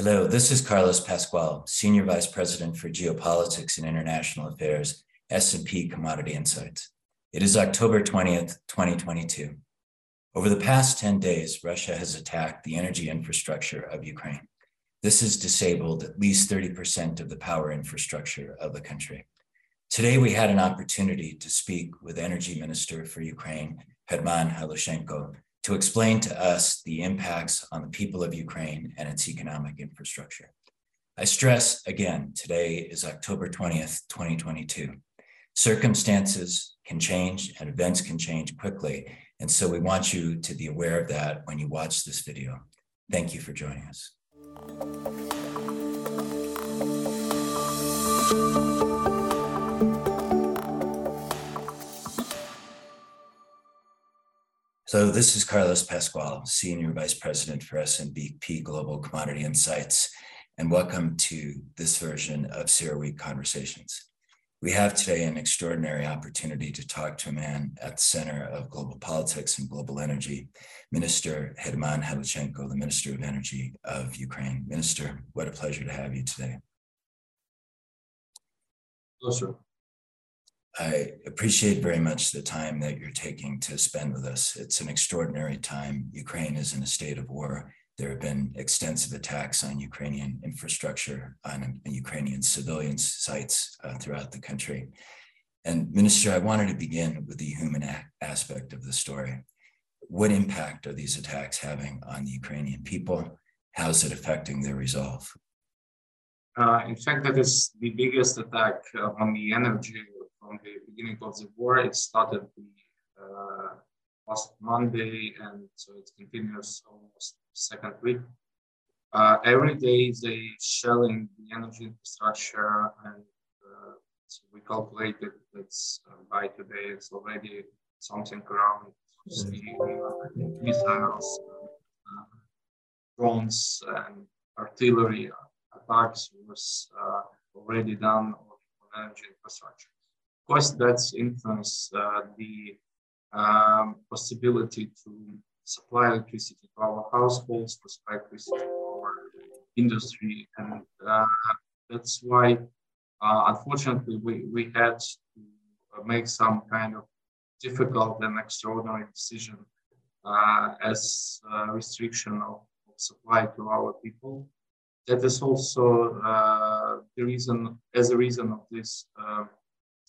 Hello, this is Carlos Pascual, Senior Vice President for Geopolitics and International Affairs, S&P Commodity Insights. It is October 20th, 2022. Over the past 10 days, Russia has attacked the energy infrastructure of Ukraine. This has disabled at least 30% of the power infrastructure of the country. Today, we had an opportunity to speak with Energy Minister for Ukraine, Herman Halushchenko, to explain to us the impacts on the people of Ukraine and its economic infrastructure. I stress again, today is October 20th, 2022. Circumstances can change and events can change quickly. And so we want you to be aware of that when you watch this video. Thank you for joining us. So this is Carlos Pascual, Senior Vice President for S&P Global Commodity Insights, and welcome to this version of CERAWeek Conversations. We have today an extraordinary opportunity to talk to a man at the center of global politics and global energy, Minister Herman Halushchenko, the Minister of Energy of Ukraine. Minister, what a pleasure to have you today. Hello, sir. I appreciate very much the time that you're taking to spend with us. It's an extraordinary time. Ukraine is in a state of war. There have been extensive attacks on Ukrainian infrastructure, on Ukrainian civilian sites throughout the country. And Minister, I wanted to begin with the human aspect of the story. What impact are these attacks having on the Ukrainian people? How is it affecting their resolve? In fact, that is the biggest attack on the energy from the beginning of the war. It started last Monday, and so it continues almost second week. Every day they shelling the energy infrastructure, and so we calculated that by today it's already something around missiles, drones, and artillery attacks was already done on energy infrastructure. Of course, that's influenced the possibility to supply electricity to our households, to supply electricity to our industry. And that's why, unfortunately, we had to make some kind of difficult and extraordinary decision as a restriction of supply to our people. That is also the reason of this,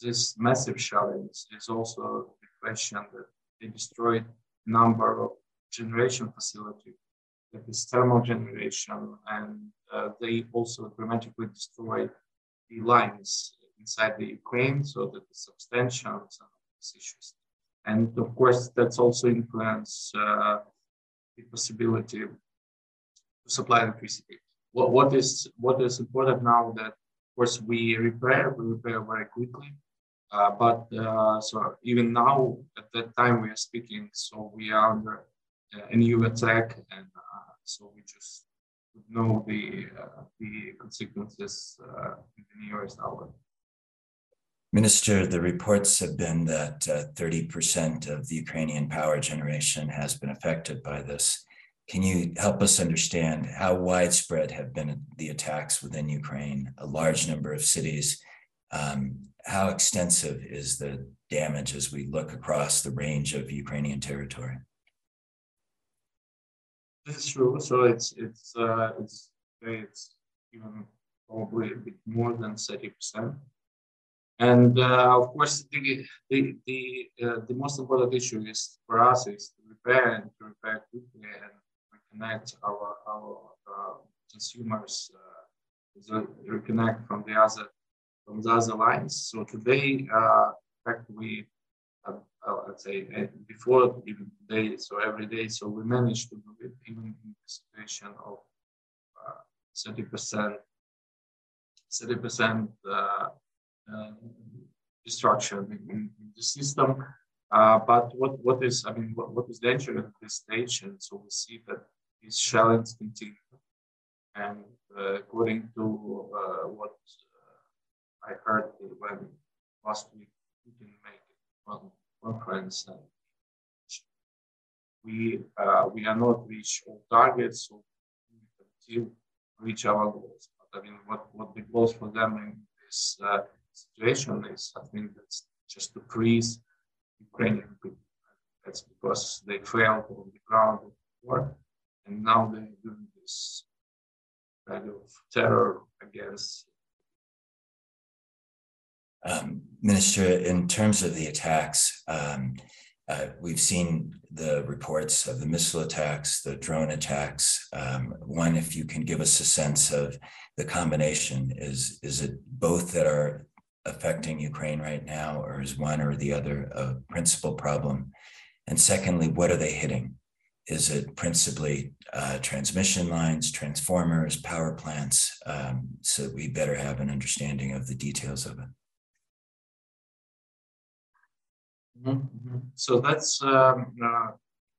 this massive shelling. It's also the question that they destroyed number of generation facility, that is thermal generation, and they also dramatically destroyed the lines inside the Ukraine, so that the substantial of some of these issues. And of course, that's also influenced the possibility to supply electricity. What is important now that, of course, we repair very quickly. So even now, at that time we are speaking, so we are under a new attack, and so we just know the consequences in the nearest hour. Minister, the reports have been that 30% of the Ukrainian power generation has been affected by this. Can you help us understand how widespread have been the attacks within Ukraine, a large number of cities? How extensive is the damage as we look across the range of Ukrainian territory? This is true. So it's even probably a bit more than 30%. And of course, the most important issue is for us is to repair quickly and reconnect our consumers, reconnect from the other. From the other lines. So today, in fact, we, let's say, before even today, so every day, so we managed to do it even in the situation of 30% destruction in the system. But what is dangerous at this stage? And so we see that these challenges continue. And according to what I heard when last week Putin made one conference, and we are not reach all targets. So until reach our goals. But I mean, what the goals for them in this situation is, I think that's just to freeze Ukrainian people. That's because they failed on the ground of war, and now they're doing this kind of terror against. Minister, in terms of the attacks, we've seen the reports of the missile attacks, the drone attacks. One, if you can give us a sense of the combination, is it both that are affecting Ukraine right now, or is one or the other a principal problem? And secondly, what are they hitting? Is it principally transmission lines, transformers, power plants, so that we better have an understanding of the details of it? Mm-hmm. So that's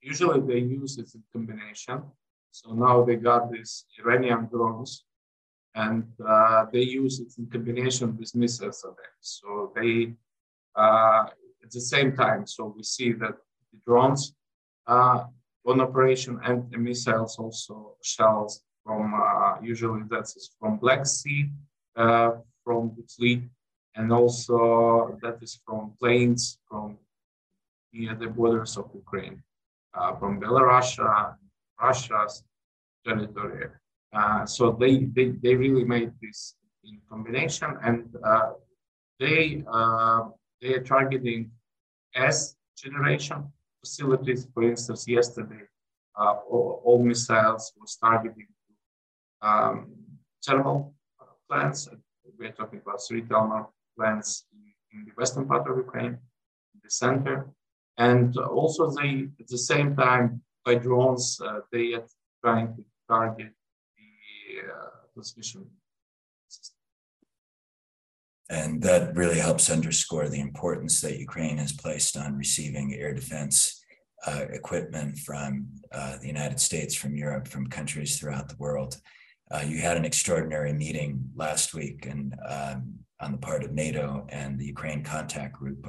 usually they use it in combination. So now they got these Iranian drones, and they use it in combination with missiles attacks. So they at the same time. So we see that the drones on operation and the missiles also shells from usually that's from Black Sea, from the fleet, and also that is from planes from near the borders of Ukraine, from Belarus, Russia's territory. So they really made this in combination, and they are targeting S generation facilities. For instance, yesterday, all missiles was targeting thermal plants. We're talking about 3 thermal plants in the western part of Ukraine, in the center. And also they, at the same time, by drones, they are trying to target the transmission system. And that really helps underscore the importance that Ukraine has placed on receiving air defense equipment from the United States, from Europe, from countries throughout the world. You had an extraordinary meeting last week, and on the part of NATO and the Ukraine Contact Group.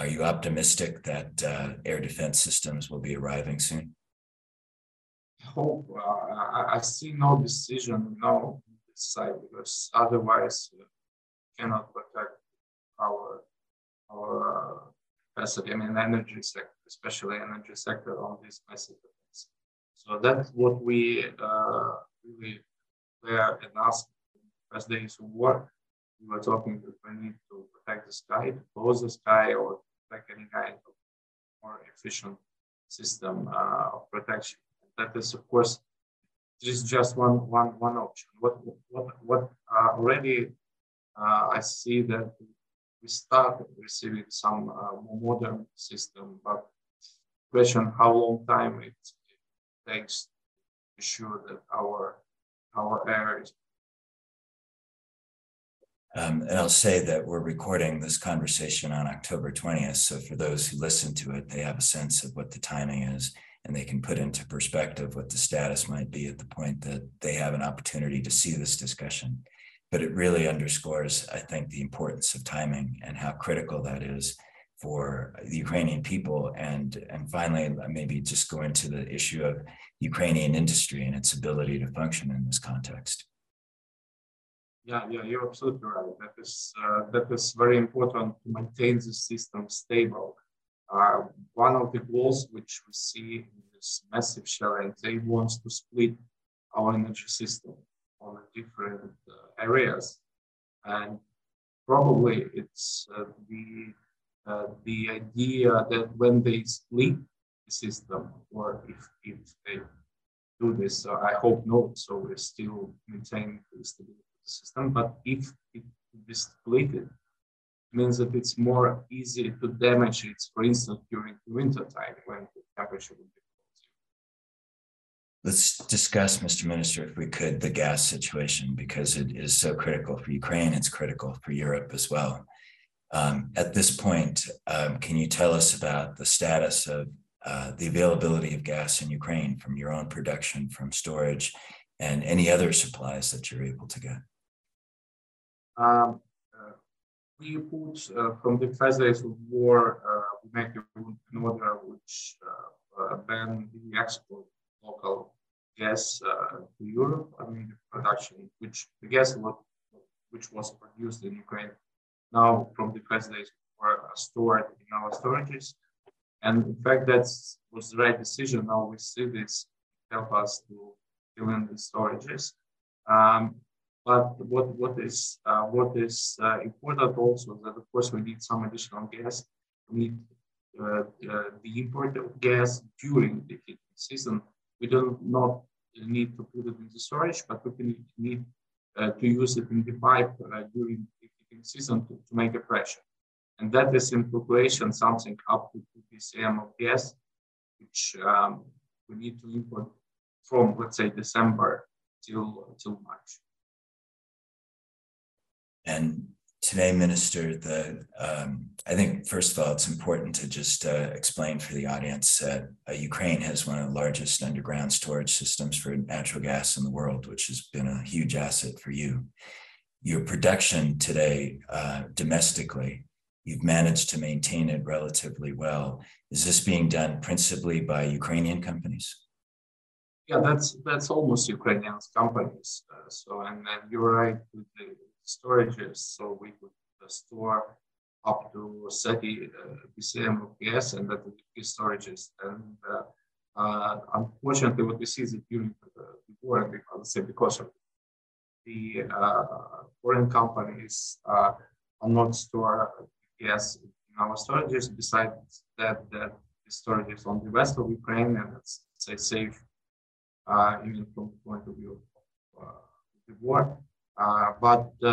Are you optimistic that air defense systems will be arriving soon? I hope. I see no decision now on this side, because otherwise we cannot protect our capacity. I mean, energy sector, especially energy sector, on these massive events. So that's what we really clear and ask. First days of war, we were talking that we need to protect the sky, to close the sky, or protect any kind of more efficient system of protection. And that is, of course, just one option. What already I see that we start receiving some more modern system, but question how long time it takes to ensure that our air is. And I'll say that we're recording this conversation on October 20th. So for those who listen to it, they have a sense of what the timing is, and they can put into perspective what the status might be at the point that they have an opportunity to see this discussion. But it really underscores, I think, the importance of timing and how critical that is for the Ukrainian people. And finally, maybe just go into the issue of Ukrainian industry and its ability to function in this context. Yeah, you're absolutely right. That is very important to maintain the system stable. One of the goals which we see in this massive challenge, they want to split our energy system on different areas, and probably it's the idea that when they split the system, or if they do this, I hope not. So we still maintain the stability of the system. But if it is splitted, it means that it's more easy to damage it. For instance, during the winter time when the temperature will be cold. Let's discuss, Mr. Minister, if we could, the gas situation, because it is so critical for Ukraine. It's critical for Europe as well. At this point, can you tell us about the status of the availability of gas in Ukraine from your own production, from storage, and any other supplies that you're able to get? We put from the first days of war, we make an order which ban the export local gas to Europe. I mean, the production, which the gas which was produced in Ukraine, now from the first days were stored in our storages. And in fact, that was the right decision. Now we see this help us to fill in the storages. But what is important also that of course we need some additional gas. We need the import of gas during the heating season. We do not need to put it in the storage, but we can need to use it in the pipe during the heating season to make a pressure. And that is in population something up to 2 BCM of gas, which we need to import from, let's say, December till March. And today, Minister, I think, first of all, it's important to just explain for the audience that Ukraine has one of the largest underground storage systems for natural gas in the world, which has been a huge asset for you. Your production today, domestically, you've managed to maintain it relatively well. Is this being done principally by Ukrainian companies? Yeah, that's almost Ukrainian companies. And you're right with the storages. So we could store up to 30 BCM of gas, and that would be storages. And unfortunately, what we see is that during the war, and because of the foreign companies are not storing gas in our storages. Besides that the storages on the west of Ukraine, and it's safe even from the point of view of the war. But I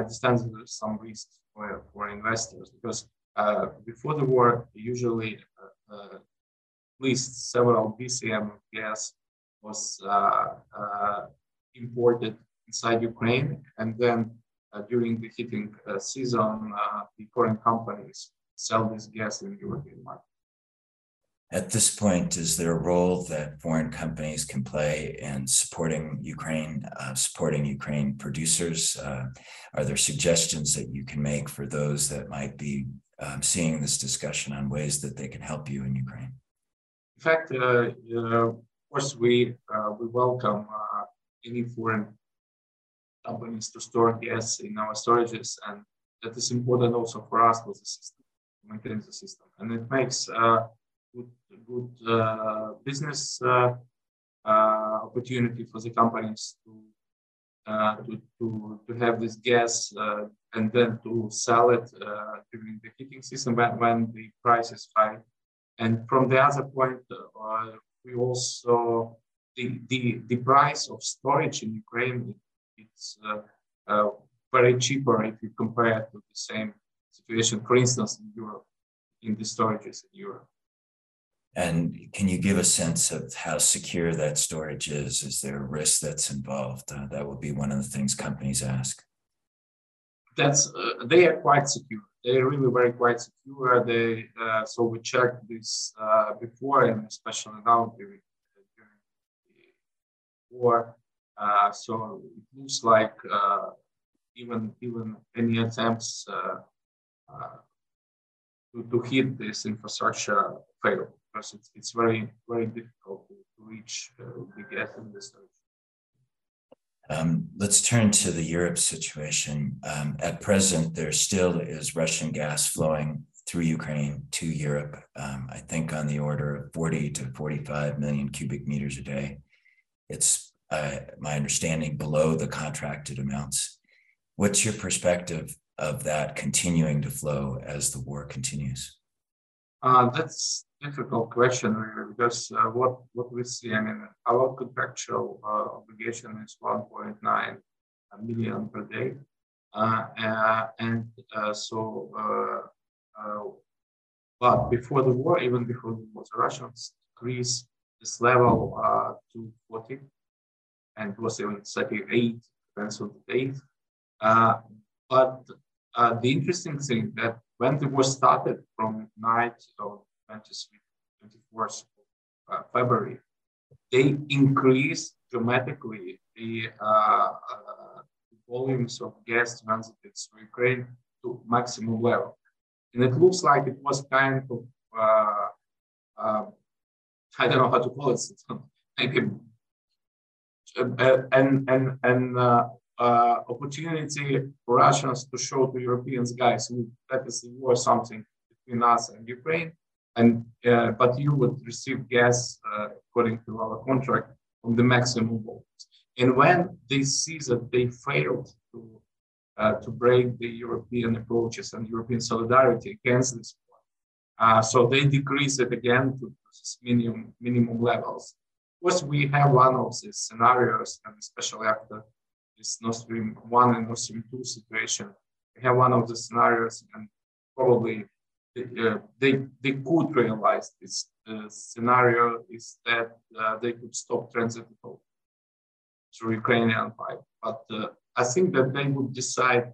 understand that there's some risk for investors because before the war, usually at least several BCM of gas was imported inside Ukraine, and then during the heating season, the foreign companies sell this gas in the European market. At this point, is there a role that foreign companies can play in supporting Ukraine producers? Are there suggestions that you can make for those that might be seeing this discussion on ways that they can help you in Ukraine? In fact, of course, we welcome any foreign companies to store gas in our storages, and that is important also for us with the system, to maintain the system. And it makes good business opportunity for the companies to have this gas and then to sell it during the heating season when the price is high. And from the other point, we also the price of storage in Ukraine, it's very cheaper if you compare it to the same situation, for instance, in Europe, in the storages in Europe. And can you give a sense of how secure that storage is? Is there a risk that's involved? That would be one of the things companies ask. They are quite secure. They're really very quite secure. So we checked this before, and especially now during the war. So it looks like even any attempts to hit this infrastructure fail, because it's very, very difficult to reach the gas in this area. Let's turn to the Europe situation. At present, there still is Russian gas flowing through Ukraine to Europe, I think on the order of 40 to 45 million cubic meters a day. It's my understanding below the contracted amounts. What's your perspective of that continuing to flow as the war continues? That's a difficult question, really, because what we see, I mean, our contractual obligation is 1.9 million per day. But before the war, even before the war, the Russians increased this level to 40. And was even 38, depends on the date. But the interesting thing that when the war started from night of 24th of February, they increased dramatically the volumes of gas transited through Ukraine to maximum level. And it looks like it was kind of, I don't know how to call it, maybe an opportunity for Russians to show to Europeans, guys, that is war something between us and Ukraine, and but you would receive gas according to our contract on the maximum volumes. And when they see that they failed to break the European approaches and European solidarity against this war, so they decrease it again to minimum levels. Of course, we have one of these scenarios, and especially after this Nord Stream 1 and Nord Stream 2 situation, we have one of the scenarios, and probably they could realize this scenario is that they could stop transit through Ukrainian pipe. But I think that they would decide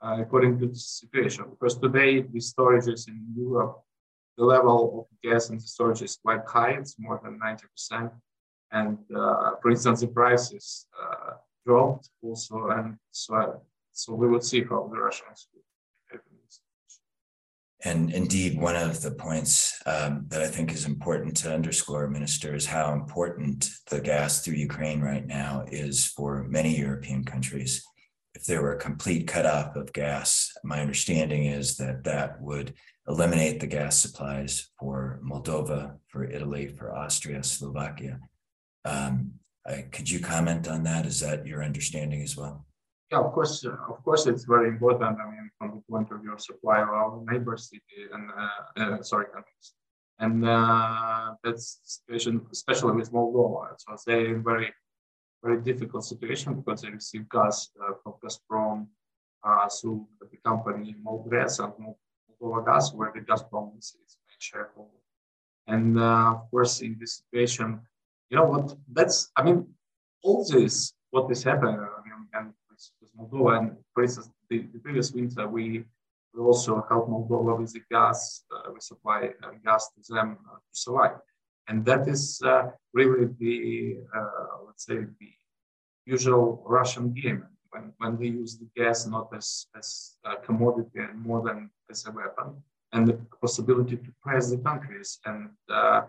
according to the situation, because today the storages in Europe, the level of gas in the storage is quite high. It's more than 90%. And for instance, the prices dropped also. And so we will see how the Russians will behave in this situation. And indeed, one of the points that I think is important to underscore, Minister, is how important the gas through Ukraine right now is for many European countries. If there were a complete cutoff of gas, my understanding is that that would eliminate the gas supplies for Moldova, for Italy, for Austria, Slovakia. Could you comment on that? Is that your understanding as well? Yeah, of course, it's very important. I mean, from the point of view of supply of our neighbor city and countries, and that's the situation, especially with Moldova. So they're in very difficult situation because they receive gas from Gazprom through the company Moldres and Moldova Gas, where the Gazprom is its main shareholder. And of course, in this situation, you know what? That's, I mean, all this what is happening. I mean, and with Moldova, and for instance, the previous winter, we also helped Moldova with the gas. We supply gas to them to survive. And that is really the, let's say, the usual Russian game, when they use the gas not as a commodity and more than as a weapon, and the possibility to press the countries. And I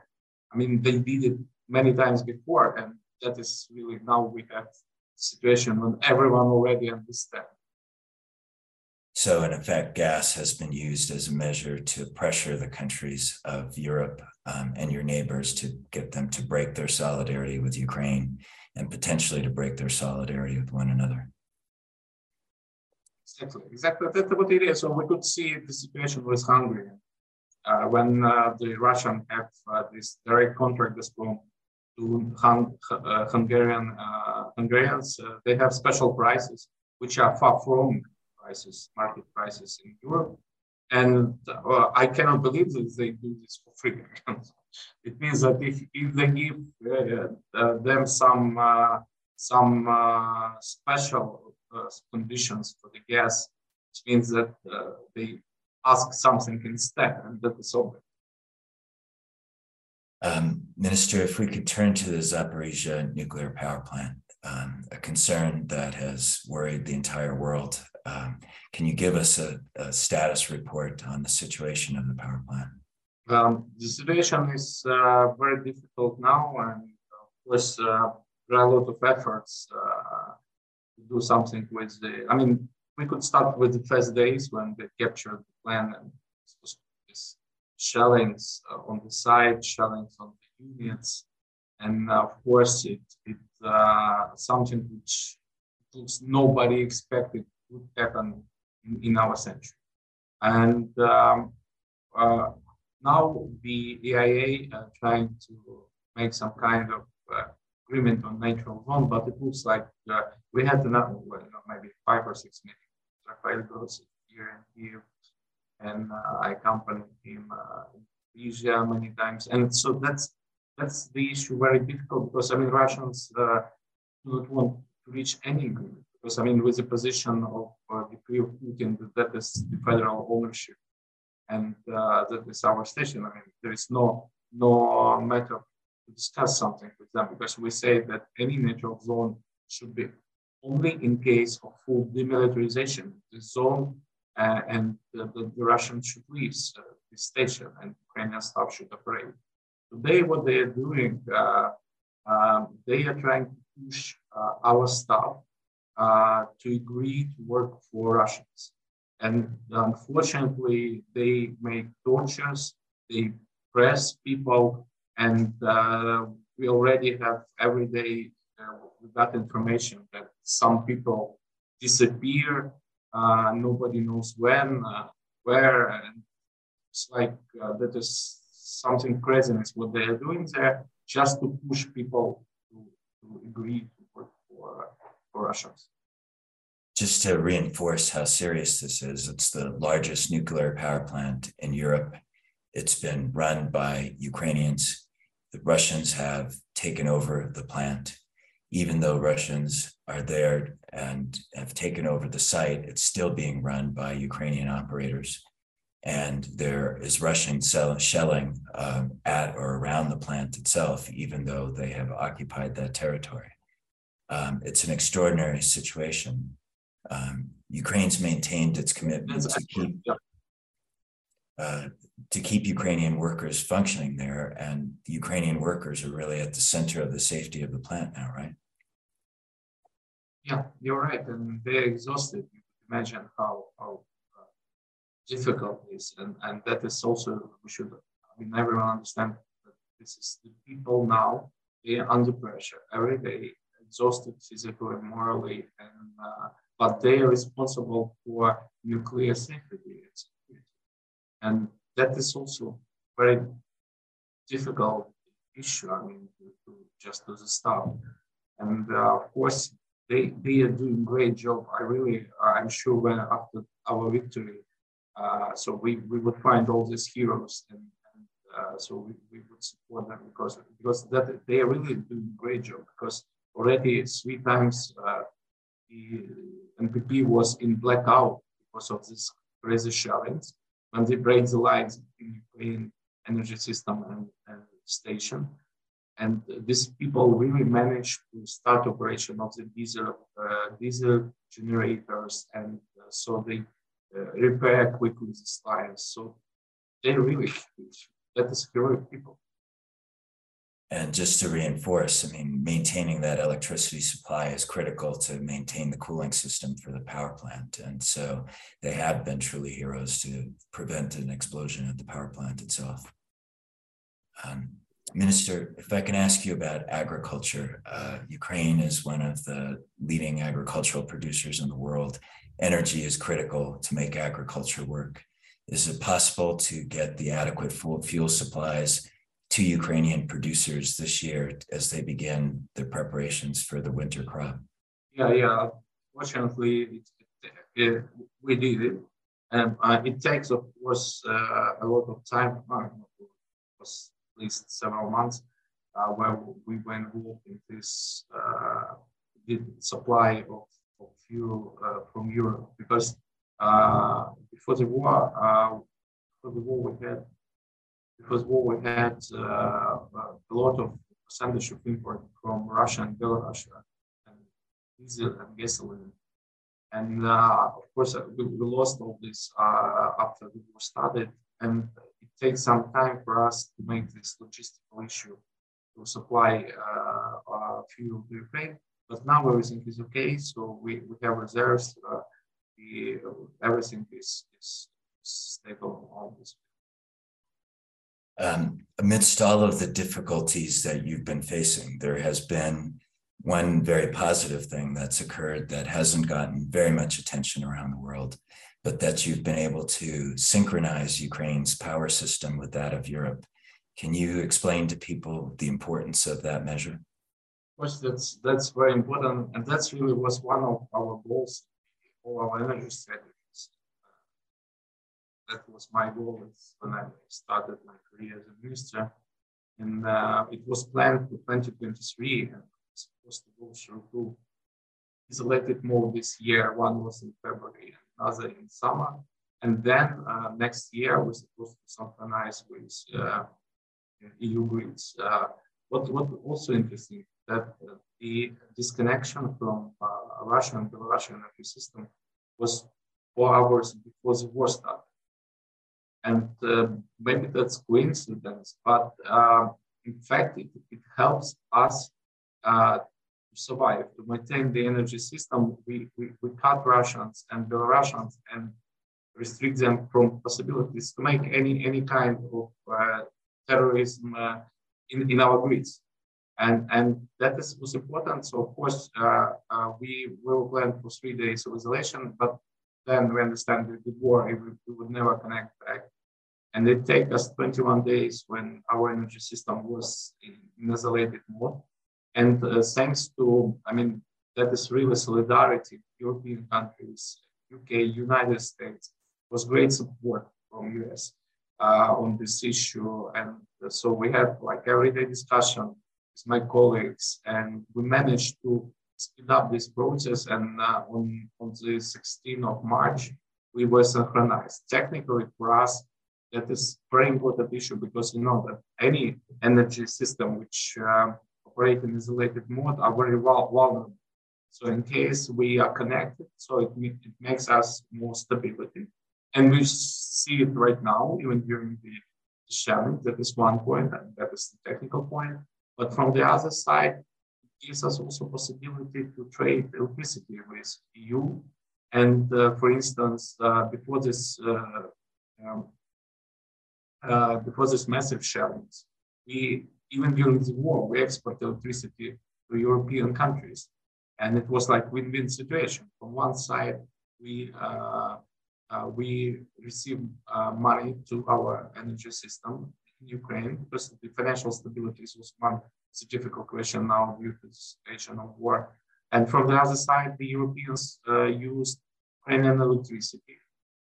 mean, they did it many times before, and that is really now we have a situation when everyone already understands. So in effect, gas has been used as a measure to pressure the countries of Europe and your neighbors to get them to break their solidarity with Ukraine and potentially to break their solidarity with one another. Exactly. That's what it is. So we could see the situation with Hungary when the Russians have this direct contract to Hungarians. They have special prices, which are far from market prices in Europe, and I cannot believe that they do this for free. It means that if they give them some special conditions for the gas, it means that they ask something instead, and that is over. Minister, if we could turn to the Zaporizhzhia nuclear power plant, a concern that has worried the entire world. Can you give us a status report on the situation of the power plant? The situation is very difficult now, and of course there are a lot of efforts to do something with the. I mean, we could start with the first days when they captured the plant and this shellings on the side, shellings on the units, and of course it's something which nobody expected would happen in our century. And now the EIA are trying to make some kind of agreement on natural bond, but it looks like we had another, well, maybe 5 or 6 meetings. Rafael Grossi here and here, and I accompanied him in Asia many times. And so that's the issue, very difficult, because I mean, Russians do not want to reach any agreement. Because, I mean, with the position of decree of Putin, that is the federal ownership, and that is our station. I mean, there is no matter to discuss something with them, because we say that any neutral zone should be only in case of full demilitarization, the zone, and the Russians should leave the station, and Ukrainian staff should operate. Today, what they are doing, they are trying to push our staff to agree to work for Russians. And unfortunately, they make tortures, they press people, and we already have every day we got information that some people disappear, nobody knows when, where, and it's like that is something crazy. It's what they are doing there just to push people to agree to work for Russians. Just to reinforce how serious this is, it's the largest nuclear power plant in Europe. It's been run by Ukrainians. The Russians have taken over the plant. Even though Russians are there and have taken over the site, it's still being run by Ukrainian operators. And there is Russian shelling at or around the plant itself, even though they have occupied that territory. It's an extraordinary situation. Ukraine's maintained its commitment to keep Ukrainian workers functioning there, and the Ukrainian workers are really at the center of the safety of the plant now, right? Yeah, you're right, and they're exhausted. You can imagine how difficult it is, and that is also, everyone understand that this is the people now, they are under pressure every day, exhausted physically and morally, and but they are responsible for nuclear safety. And that is also a very difficult issue, to just to the staff. And of course, they are doing a great job. I'm sure when after our victory, so we would find all these heroes, and so we would support them because they are really doing a great job, because already 3 times the NPP was in blackout because of this crazy sharings. When they break the lines in Ukraine energy system and station, and these people really managed to start operation of the diesel generators, and so they repair quickly these lines. So they really, that is heroic people. And just to reinforce, maintaining that electricity supply is critical to maintain the cooling system for the power plant. And so they have been truly heroes to prevent an explosion at the power plant itself. Minister, if I can ask you about agriculture, Ukraine is one of the leading agricultural producers in the world. Energy is critical to make agriculture work. Is it possible to get the adequate fuel supplies to Ukrainian producers this year as they begin their preparations for the winter crop? Yeah. Fortunately, we did it. It takes, of course, a lot of time. It was at least several months where we went involved in this supply of fuel from Europe, because before the war, we had a lot of percentage of import from Russia and Belarus, and diesel and gasoline. And of course, we lost all this after the war started. And it takes some time for us to make this logistical issue to supply fuel to Ukraine. But now everything is okay. So we have reserves. Everything is stable on this. Amidst all of the difficulties that you've been facing, there has been one very positive thing that's occurred that hasn't gotten very much attention around the world, but that you've been able to synchronize Ukraine's power system with that of Europe. Can you explain to people the importance of that measure? Of course, that's very important, and that's really was one of our goals, all our energy strategy. That was my goal when I started my career as a minister. And it was planned for 2023 and supposed to go through 2 isolated mode this year. One was in February, another in summer. And then next year we're supposed to synchronize with EU grids. What also interesting that the disconnection from Russian and Belarusian energy system was 4 hours before the war started. And maybe that's coincidence, but in fact, it helps us to survive, to maintain the energy system, we cut Russians and Belarusians and restrict them from possibilities to make any kind of terrorism in our grids. And that is was important. So of course, we will plan for 3 days of isolation, but then we understand that the war, we would never connect back. And it take us 21 days when our energy system was in isolated mode. And thanks to, I mean, that is really solidarity, European countries, UK, United States, was great support from US on this issue. And so we had like everyday discussion with my colleagues, and we managed to speed up this process. And on the 16th of March, we were synchronized. Technically for us, that is very important issue, because you know that any energy system which operate in isolated mode are very vulnerable. So in case we are connected, so it makes us more stability. And we see it right now, even during the challenge. That is one point, and that is the technical point. But from the other side, it gives us also possibility to trade electricity with EU. And for instance, before this massive challenge, we, even during the war, we export electricity to European countries. And it was like win-win situation. From one side, we received money to our energy system in Ukraine, because the financial stability was one it's a difficult question now due to the situation of war. And from the other side, the Europeans used Ukrainian electricity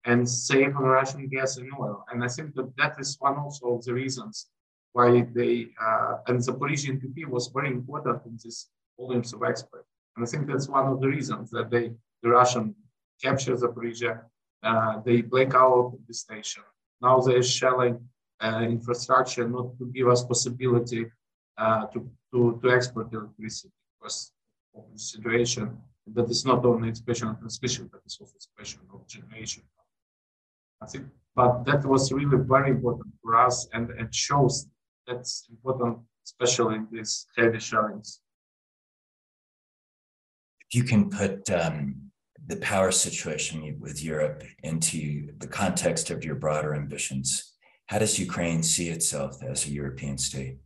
and save on Russian gas and oil. And I think that is one also of the reasons why they, and the Zaporizhzhia NPP was very important in this volumes of export. And I think that's one of the reasons that the Russian capture Zaporizhzhia, they black out the station. Now they're shelling infrastructure not to give us possibility to export electricity because of the situation. That is not only expression of transmission, but it's also expression of generation. I think, but that was really very important for us, and it shows that's important, especially in these heavy shellings. If you can put the power situation with Europe into the context of your broader ambitions, how does Ukraine see itself as a European state?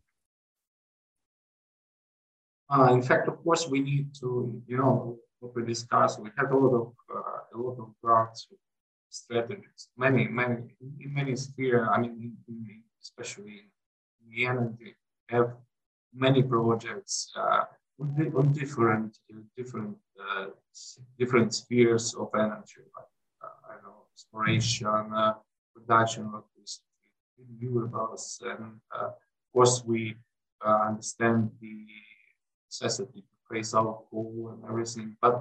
In fact, of course, we need to, you know, what we discussed, we had a lot of drafts. Strategies, many in many spheres. I mean, especially in the energy, have many projects on different spheres of energy, like I know exploration, production of renewables, and of course we understand the necessity to phase out coal and everything. But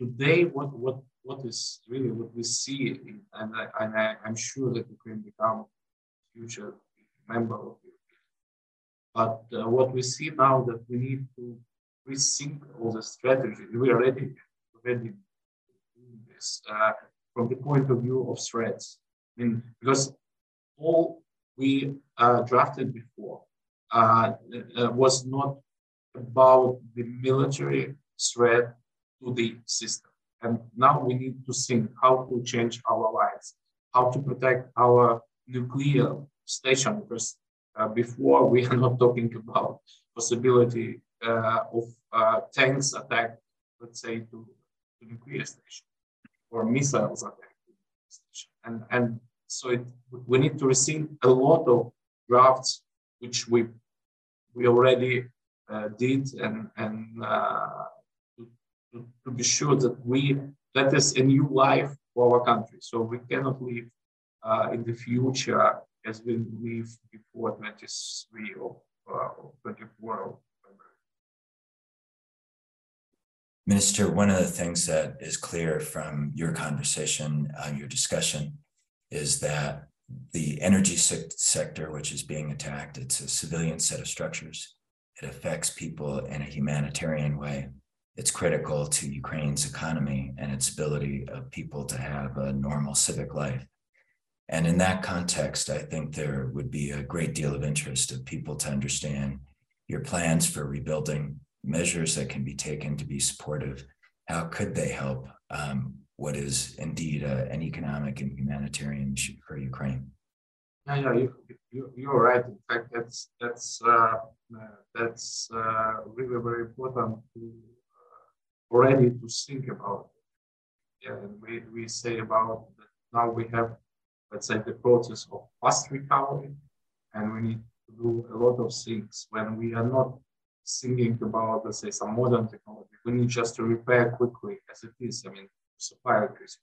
today, what is really what we see, and I'm sure that Ukraine become a future member of Europe. But what we see now that we need to rethink all the strategy. We are already doing this from the point of view of threats. I mean, because all we drafted before was not about the military threat to the system. And now we need to think how to change our lives, how to protect our nuclear station, because before we are not talking about possibility of tanks attack, let's say, to nuclear station, or missiles attack to nuclear station. And so we need to receive a lot of drafts, which we already did, and to be sure that that is a new life for our country. So we cannot live in the future as we live before 23 or 24 of February. Minister, one of the things that is clear from your conversation, your discussion, is that the energy sector, which is being attacked, it's a civilian set of structures. It affects people in a humanitarian way. It's critical to Ukraine's economy and its ability of people to have a normal civic life. And in that context, I think there would be a great deal of interest of people to understand your plans for rebuilding measures that can be taken to be supportive? How could they help what is indeed an economic and humanitarian issue for Ukraine? Yeah, you're right. In fact, that's really very important to already to think about. Yeah, and we say about that now we have, let's say, the process of fast recovery, and we need to do a lot of things when we are not thinking about, let's say, some modern technology. We need just to repair quickly as it is. I mean, supply electricity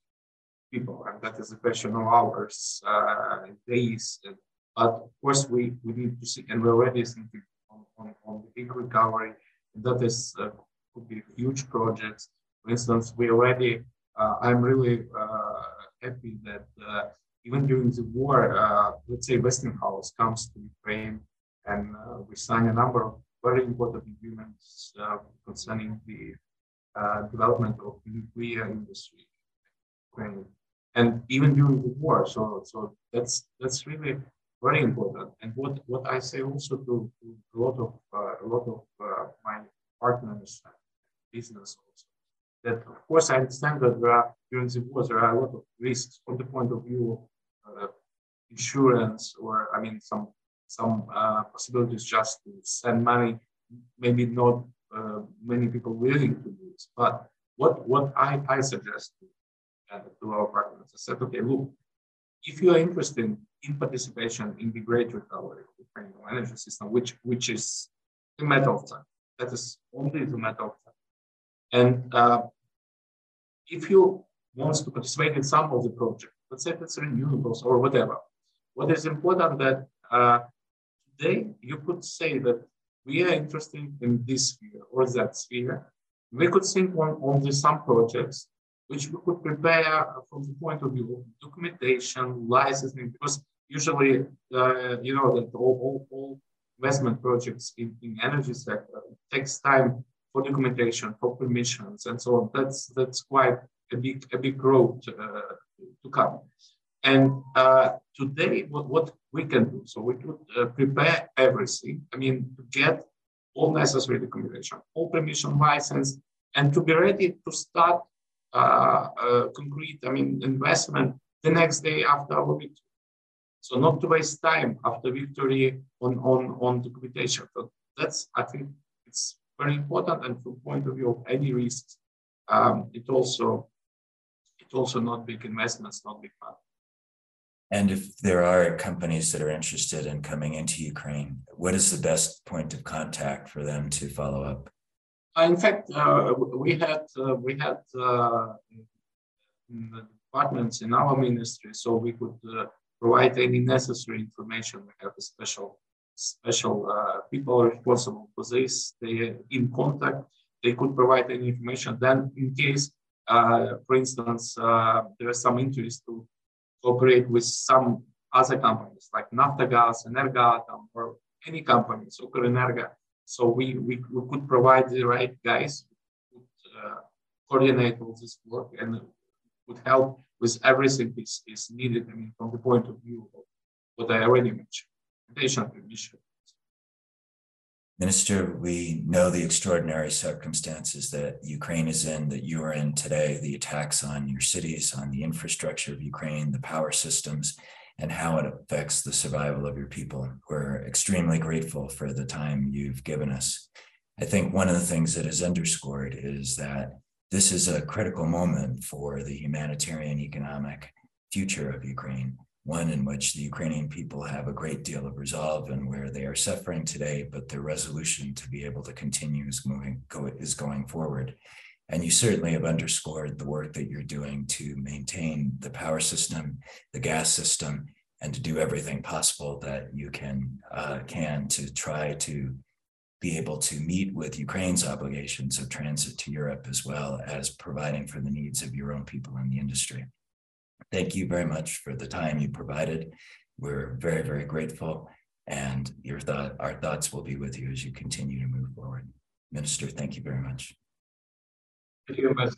people, and that is a question of hours, days. But of course, we need to see, and we're already thinking on the big recovery. That is could be huge projects. For instance, we already. I'm really happy that even during the war, let's say Westinghouse comes to Ukraine, and we sign a number of very important agreements concerning the development of nuclear industry in Ukraine, and even during the war. So that's really very important. And what I say also to a lot of my partners and business also. That, of course, I understand that during the war, there are a lot of risks from the point of view of insurance, or, I mean, some possibilities just to send money, maybe not many people willing to do this. But what I suggest to our partners, I said, okay, look, if you are interested in participation in the great recovery of the Ukrainian energy system, which is a matter of time, that is only the matter of time. And if you want to participate in some of the projects, let's say it's renewables or whatever, what is important that today you could say that we are interested in this sphere or that sphere. We could think on some projects which we could prepare from the point of view of documentation, licensing, because usually, you know, that all investment projects in energy sector, it takes time for documentation, for permissions, and so on. That's quite a big road to come. And today, what we can do, so we could prepare everything. I mean, to get all necessary documentation, all permission, license, and to be ready to start concrete, I mean, investment the next day after our victory. So not to waste time after victory on documentation. But that's, I think, it's very important, and from point of view of any risks, it also not big investments, not big money. And if there are companies that are interested in coming into Ukraine, what is the best point of contact for them to follow up? In fact, we had departments in our ministry, so we could provide any necessary information. We have a special people responsible for this. They are in contact. They could provide any information. Then, in case, for instance, there is some interest to cooperate with some other companies like NaftaGas, Energoatom, or any companies, Ukrenergo. So we could provide the right guys who could coordinate all this work and would help with everything is needed. I mean, from the point of view of what I already mentioned. Minister, we know the extraordinary circumstances that Ukraine is in, that you are in today, the attacks on your cities, on the infrastructure of Ukraine, the power systems, and how it affects the survival of your people. We're extremely grateful for the time you've given us. I think one of the things that is underscored is that this is a critical moment for the humanitarian economic future of Ukraine. One in which the Ukrainian people have a great deal of resolve and where they are suffering today, but their resolution to be able to continue is going forward. And you certainly have underscored the work that you're doing to maintain the power system, the gas system, and to do everything possible that you can to try to be able to meet with Ukraine's obligations of transit to Europe, as well as providing for the needs of your own people in the industry. Thank you very much for the time you provided. We're very, very grateful. And our thoughts will be with you as you continue to move forward. Minister, thank you very much. Thank you, Ambassador.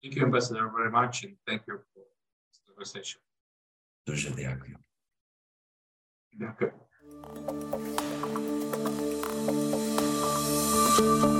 Thank you, Ambassador, very much. And thank you for this conversation. Дуже дякую. Дякую.